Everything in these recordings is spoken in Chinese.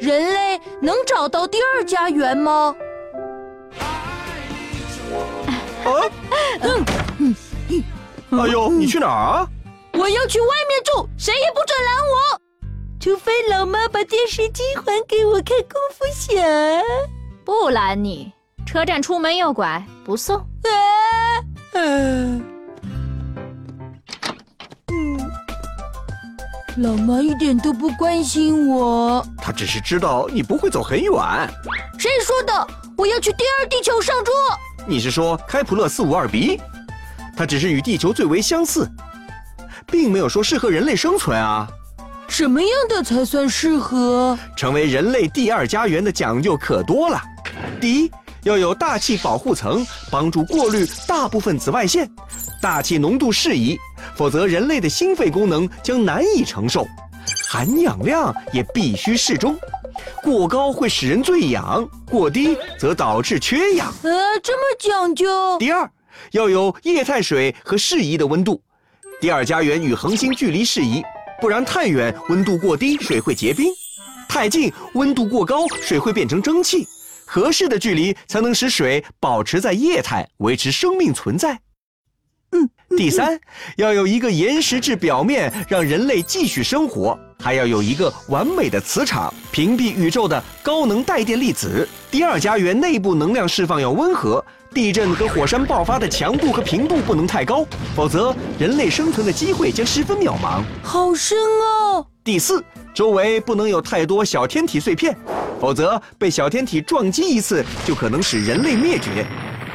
人类能找到第二家园吗？哎呦，你去哪儿啊？我要去外面住，谁也不准拦我，除非老妈把电视机还给我看功夫侠。不拦你，车站出门要拐，不送。老妈一点都不关心我，她只是知道你不会走很远。谁说的？我要去第二地球上桌。你是说开普勒452b？它只是与地球最为相似，并没有说适合人类生存啊。什么样的才算适合？成为人类第二家园的讲究可多了。第一，要有大气保护层，帮助过滤大部分紫外线，大气浓度适宜，否则人类的心肺功能将难以承受。含氧量也必须适中，过高会使人醉氧，过低则导致缺氧。这么讲究。第二，要有液态水和适宜的温度，第二家园与恒星距离适宜，不然太远温度过低水会结冰，太近温度过高水会变成蒸汽，合适的距离才能使水保持在液态，维持生命存在。第三，要有一个岩石质表面，让人类继续生活，还要有一个完美的磁场，屏蔽宇宙的高能带电粒子。第二家园内部能量释放要温和，地震和火山爆发的强度和频度不能太高，否则人类生存的机会将十分渺茫。好深哦。第四，周围不能有太多小天体碎片，否则被小天体撞击一次就可能使人类灭绝。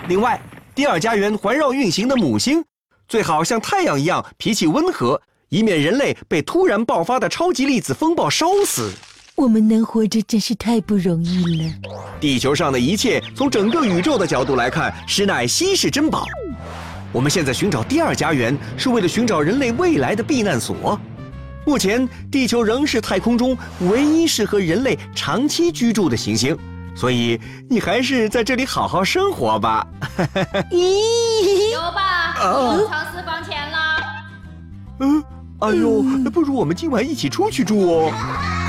另外，第二家园环绕运行的母星最好像太阳一样脾气温和，以免人类被突然爆发的超级粒子风暴烧死。我们能活着真是太不容易了。地球上的一切，从整个宇宙的角度来看，实乃稀世珍宝。我们现在寻找第二家园，是为了寻找人类未来的避难所。目前，地球仍是太空中唯一适合人类长期居住的行星，所以你还是在这里好好生活吧。有吧，我藏私房钱了。哎呦，不如我们今晚一起出去住哦。